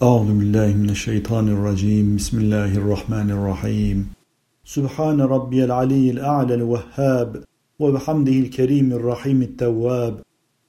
Euzubillahimineşşeytanirracim. Bismillahirrahmanirrahim. Sübhane Rabbiyel Aliyyil A'lel Vehhab ve bihamdihil Kerimir Rahimit Tevvab.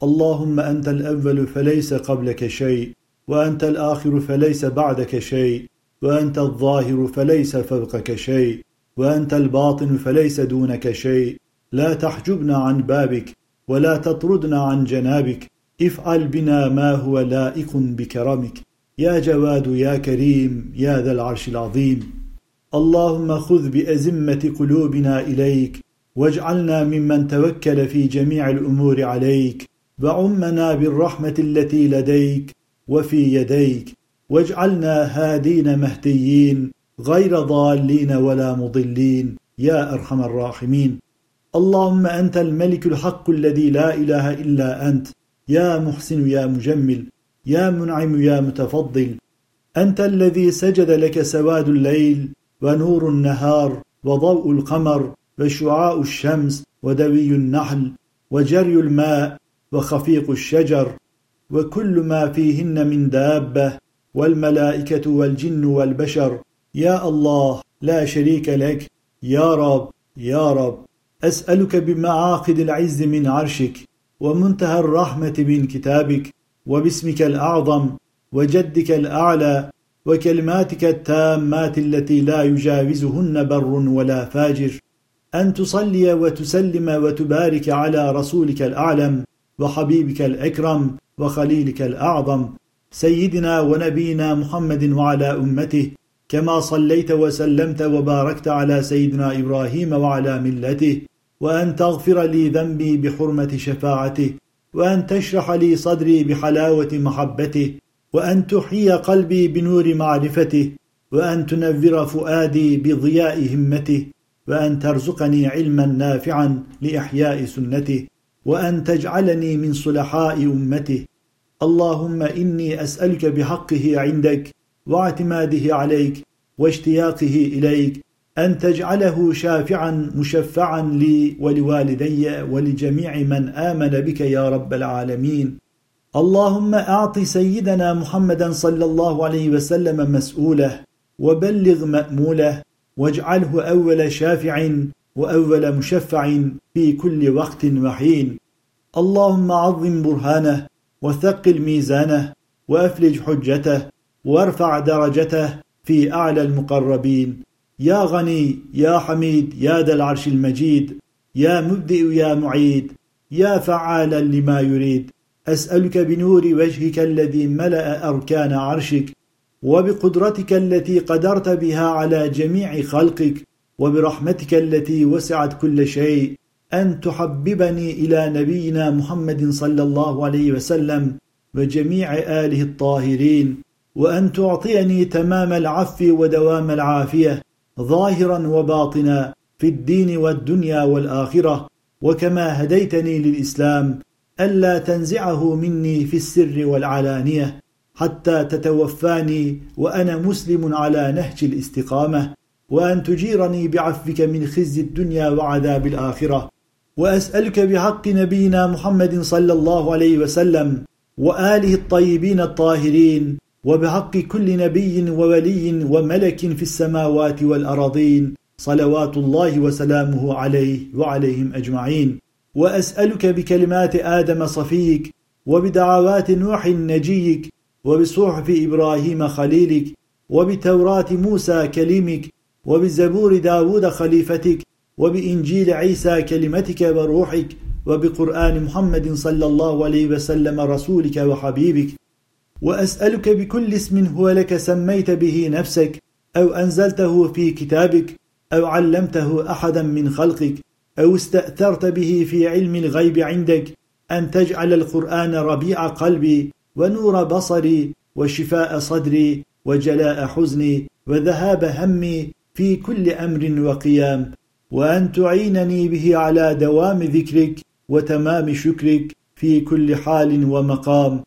Allahümme entel evvelu feleyse kableke şey ve entel ahiru feleyse ba'deke şey ve entel zahiru feleyse fevkeke şey ve entel batinu feleyse duneke şey. La tahcubna an babik ve la tatrudna an cenabik. İf'al bina ma huve laikun bikeramik. Ya Cevadu ya Kerim ya Zel Arşil Azim. Allahümme khuz bi ezimmeti kulubina ileyk vec'alna mimmen tevekkele fi cemi'il umuri aleyk ve ummena bir rahmetilleti ledeyk ve fi yedeyk vec'alna hadine mehdiyyin gayra dallin ve la mudillin ya erhamer rahimin. Allahümme entel melikul hakkullezî la ilahe illa ent ya muhsinu ya mücemmil يا منعم يا متفضل أنت الذي سجد لك سواد الليل ونور النهار وضوء القمر وشعاع الشمس ودوي النحل وجري الماء وخفيق الشجر وكل ما فيهن من دابة والملائكة والجن والبشر يا الله لا شريك لك يا رب يا رب. أسألك بمعاقد العز من عرشك ومنتهى الرحمة من كتابك وباسمك الأعظم وجدك الأعلى وكلماتك التامات التي لا يجاوزهن بر ولا فاجر أن تصلي وتسلم وتبارك على رسولك الأعلم وحبيبك الأكرم وخليلك الأعظم سيدنا ونبينا محمد وعلى أمته كما صليت وسلمت وباركت على سيدنا إبراهيم وعلى ملته وأن تغفر لي ذنبي بحرمة شفاعته وأن تشرح لي صدري بحلاوة محبته وأن تحيي قلبي بنور معرفته وأن تنور فؤادي بضياء همته وأن ترزقني علما نافعا لإحياء سنته وأن تجعلني من صلحاء أمته. اللهم إني أسألك بحقه عندك واعتماده عليك واشتياقه إليك أن تجعله شافعا مشفعا لي ولوالدي ولجميع من آمن بك يا رب العالمين. اللهم أعط سيدنا محمدا صلى الله عليه وسلم مسؤوله وبلغ مأموله واجعله أول شافع وأول مشفع في كل وقت وحين. اللهم عظم برهانه وثقل ميزانه وأفلج حجته وارفع درجته في أعلى المقربين. يا غني يا حميد يا ذا العرش المجيد يا مبدئ يا معيد يا فعالا لما يريد. أسألك بنور وجهك الذي ملأ أركان عرشك وبقدرتك التي قدرت بها على جميع خلقك وبرحمتك التي وسعت كل شيء أن تحببني إلى نبينا محمد صلى الله عليه وسلم وجميع آله الطاهرين وأن تعطيني تمام العفو ودوام العافية ظاهرا وباطنا في الدين والدنيا والآخرة وكما هديتني للإسلام ألا تنزعه مني في السر والعلانية حتى تتوفاني وأنا مسلم على نهج الاستقامة وأن تجيرني بعفوك من خزي الدنيا وعذاب الآخرة. وأسألك بحق نبينا محمد صلى الله عليه وسلم وآله الطيبين الطاهرين وبحق كل نبي وولي وملك في السماوات والأراضين صلوات الله وسلامه عليه وعليهم أجمعين. وأسألك بكلمات آدم صفيك وبدعوات نوح نجيك وبصحف إبراهيم خليلك وبتوراة موسى كلمك وبزبور داود خليفتك وبإنجيل عيسى كلمتك وروحك وبقرآن محمد صلى الله عليه وسلم رسولك وحبيبك. وأسألك بكل اسم هو لك سميت به نفسك أو أنزلته في كتابك أو علمته أحدا من خلقك أو استأثرت به في علم الغيب عندك أن تجعل القرآن ربيع قلبي ونور بصري وشفاء صدري وجلاء حزني وذهاب همي في كل أمر وقيام وأن تعينني به على دوام ذكرك وتمام شكرك في كل حال ومقام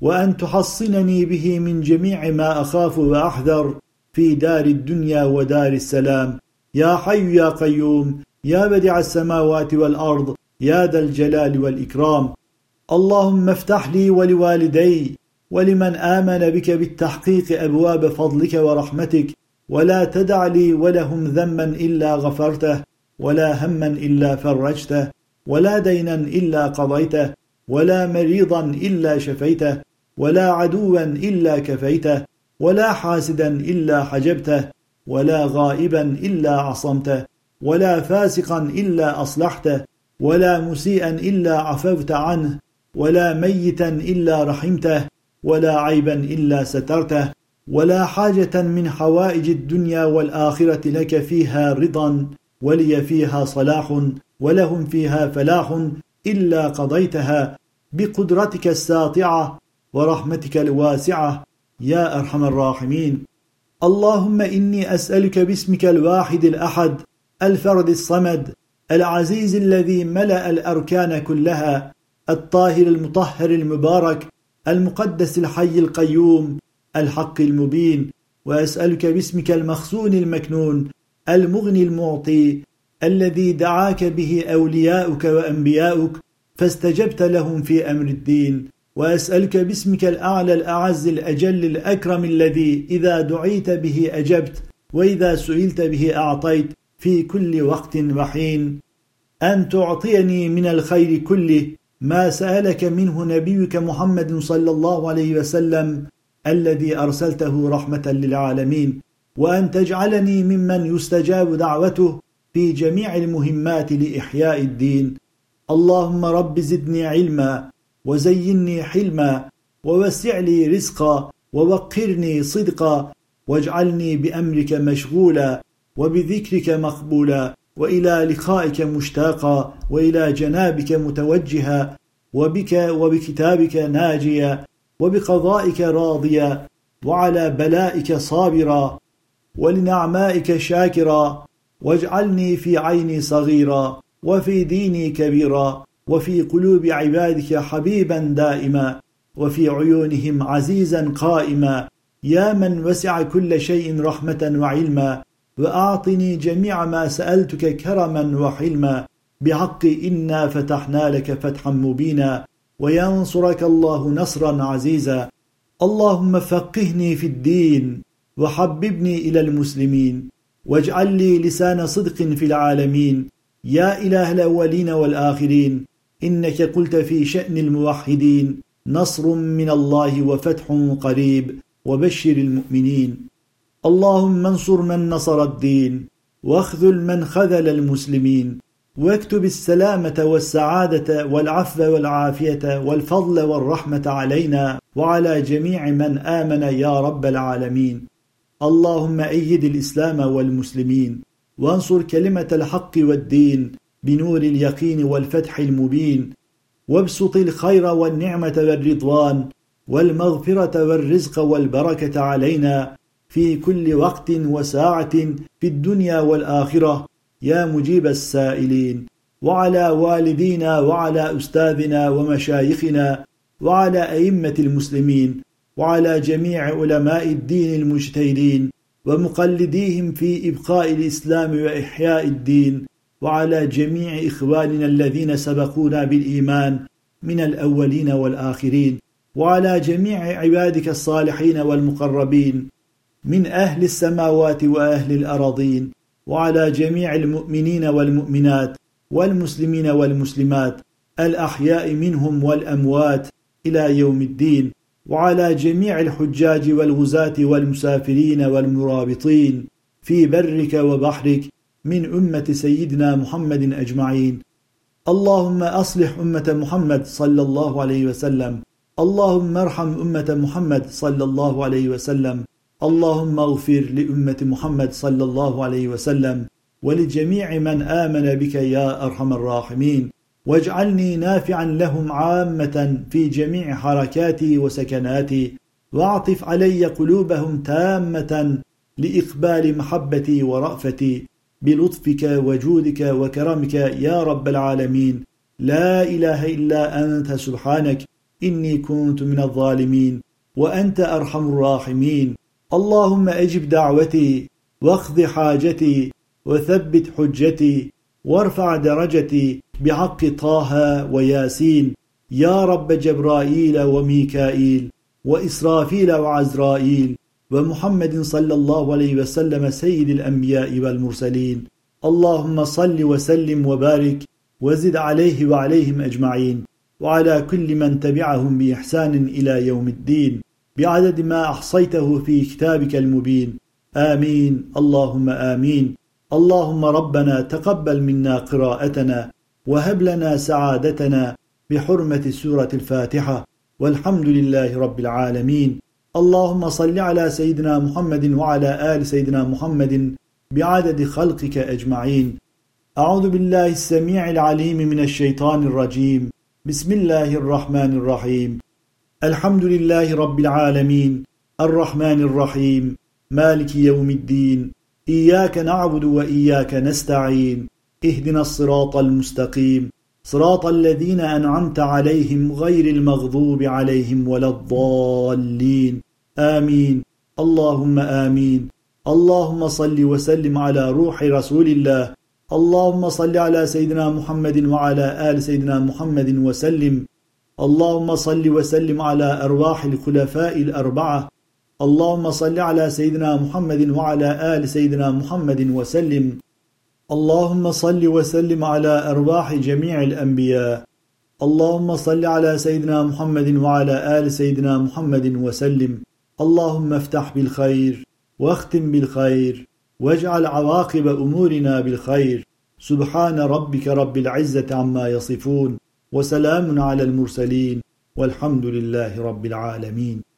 وأن تحصنني به من جميع ما أخاف وأحذر في دار الدنيا ودار السلام. يا حي يا قيوم يا بديع السماوات والأرض يا ذا الجلال والإكرام. اللهم افتح لي ولوالدي وَلِمَنْ آمَنَ بِكَ بِالتَّحْقِيقِ أَبْوَابَ فَضْلِكَ وَرَحْمَتِكَ وَلَا تَدَعْ لِي وَلَهُمْ ذَنْبًا إِلَّا غَفَرْتَهُ وَلَا هَمًّا إِلَّا فَرَّجْتَهُ وَلَا دَيْنًا إِلَّا قَضَيْتَهُ وَلَا مَرِيضًا إِلَّا شَفَيْتَهُ وَلَا عَدُوًّا إِلَّا كَفَيْتَهُ وَلَا حَاسِدًا إِلَّا حَجَبْتَهُ وَلَا غَائِبًا إِلَّا عَصَمْتَهُ وَلَا فَاسِقًا إِلَّا أَصْلَحْتَهُ وَلَا مُسِيئًا إِلَّا عَفَوْتَ عَنْهُ وَلَا مَيِّتًا إِلَّا رَحِمْتَهُ وَلَا عَيْبًا إِلَّا سَتَرْتَهُ وَلَا حَاجَةً مِنْ حَوَائِجِ الدُّنْيَا وَالْآخِرَةِ لَكَ فِيهَا رِضًى وَلِيَ فِيهَا صَلَاحٌ وَلَهُمْ فِيهَا فَلَاحٌ إِلَّا قَضَيْتَهَا بِقُدْرَتِكَ السَّاطِعَةِ وَرَحْمَتِكَ الْوَاسِعَةِ يَا أَرْحَمَ الرَّاحِمِينَ. اللهم إني أسألك باسمك الواحد الأحد الفرد الصمد العزيز الذي ملأ الأركان كلها الطاهر المطهر المبارك المقدس الحي القيوم الحق المبين، وأسألك باسمك المخزون المكنون المغني المعطي الذي دعاك به أولياؤك وأنبياؤك فاستجبت لهم في أمر الدين، وأسألك باسمك الأعلى الأعز الأجل الأكرم الذي إذا دعيت به أجبت وإذا سئلت به أعطيت في كل وقت وحين، أن تعطيني من الخير كله ما سألك منه نبيك محمد صلى الله عليه وسلم الذي أرسلته رحمة للعالمين، وأن تجعلني ممن يستجاب دعوته في جميع المهمات لإحياء الدين. اللهم رب زدني علما وزينني حلما ووسع لي رزقا ووقرني صدقا واجعلني بأمرك مشغولا وبذكرك مقبولا وإلى لقائك مشتاقا وإلى جنابك متوجها وبك وبكتابك ناجيا وبقضائك راضيا وعلى بلائك صابرا ولنعمائك شاكرا واجعلني في عيني صغيرا وفي ديني كبيرا وفي قلوب عبادك حبيبا دائما وفي عيونهم عزيزا قائما يا من وسع كل شيء رحمة وعلما، وأعطني جميع ما سألتك كرما وحلما بحق إنا فتحنا لك فتحا مبينا وينصرك الله نصرا عزيزا. اللهم فقهني في الدين وحببني إلى المسلمين واجعل لي لسان صدق في العالمين يا إله الأولين والآخرين، إنك قلت في شأن الموحدين نصر من الله وفتح قريب وبشر المؤمنين. اللهم انصر من نصر الدين واخذل من خذل المسلمين واكتب السلامة والسعادة والعفو والعافية والفضل والرحمة علينا وعلى جميع من آمن يا رب العالمين. اللهم أيد الإسلام والمسلمين وانصر كلمة الحق والدين بنور اليقين والفتح المبين وابسط الخير والنعمة والرضوان والمغفرة والرزق والبركة علينا في كل وقت وساعة في الدنيا والآخرة يا مجيب السائلين، وعلى والدينا وعلى أستاذنا ومشايخنا وعلى أئمة المسلمين وعلى جميع علماء الدين المجتهدين ومقلديهم في إبقاء الإسلام وإحياء الدين وعلى جميع إخواننا الذين سبقونا بالإيمان من الأولين والآخرين وعلى جميع عبادك الصالحين والمقربين من أهل السماوات وأهل الأراضين وعلى جميع المؤمنين والمؤمنات والمسلمين والمسلمات الأحياء منهم والأموات إلى يوم الدين وعلى جميع الحجاج والغزاة والمسافرين والمرابطين في برك وبحرك من أمة سيدنا محمد أجمعين. اللهم أصلح أمة محمد صلى الله عليه وسلم، اللهم ارحم أمة محمد صلى الله عليه وسلم، اللهم اغفر لأمة محمد صلى الله عليه وسلم ولجميع من آمن بك يا أرحم الراحمين، واجعلني نافعا لهم عامة في جميع حركاتي وسكناتي، واعطف علي قلوبهم تامة لإقبال محبتي ورأفتي بلطفك وجودك وكرمك يا رب العالمين. لا إله إلا أنت سبحانك إني كنت من الظالمين وأنت أرحم الراحمين. اللهم أجب دعوتي واقض حاجتي وثبت حجتي وارفع درجتي بحق طه وياسين يا رب جبرائيل وميكائيل ve İsrafil ve Azrail ve Muhammedin sallallahu aleyhi ve selleme seyyidil enbiyai vel murselin. Allahümme salli ve sellim ve barik ve zid aleyhi ve aleyhim ecma'in ve ala kulli men tebi'ahum bi ihsanin ila yevmiddin bi'adedi ma ahsaytehu fi kitabikel mubin. Amin. Allahümme amin. اللهم ربنا تقبل منا قراءتنا وهب لنا سعادتنا بحرمة سورة الفاتحة والحمد لله رب العالمين. اللهم صل على سيدنا محمد وعلى آل سيدنا محمد بعدد خلقك أجمعين. أعوذ بالله السميع العليم من الشيطان الرجيم. بسم الله الرحمن الرحيم. الحمد لله رب العالمين الرحمن الرحيم مالك يوم الدين إياك نعبد وإياك نستعين اهدنا الصراط المستقيم صراط الذين أنعمت عليهم غير المغضوب عليهم ولا الضالين. آمين. اللهم آمين. اللهم صل وسلم على روح رسول الله. اللهم صل على سيدنا محمد وعلى آل سيدنا محمد وسلم. اللهم صل وسلم على أرواح الخلفاء الأربعة. اللهم صل على سيدنا محمد وعلى آل سيدنا محمد وسلم. اللهم صل وسلم على أرواح جميع الأنبياء. اللهم صل على سيدنا محمد وعلى آل سيدنا محمد وسلم. اللهم افتح بالخير واختم بالخير واجعل عواقب أمورنا بالخير. سبحان ربك رب العزة عما يصفون وسلام على المرسلين والحمد لله رب العالمين.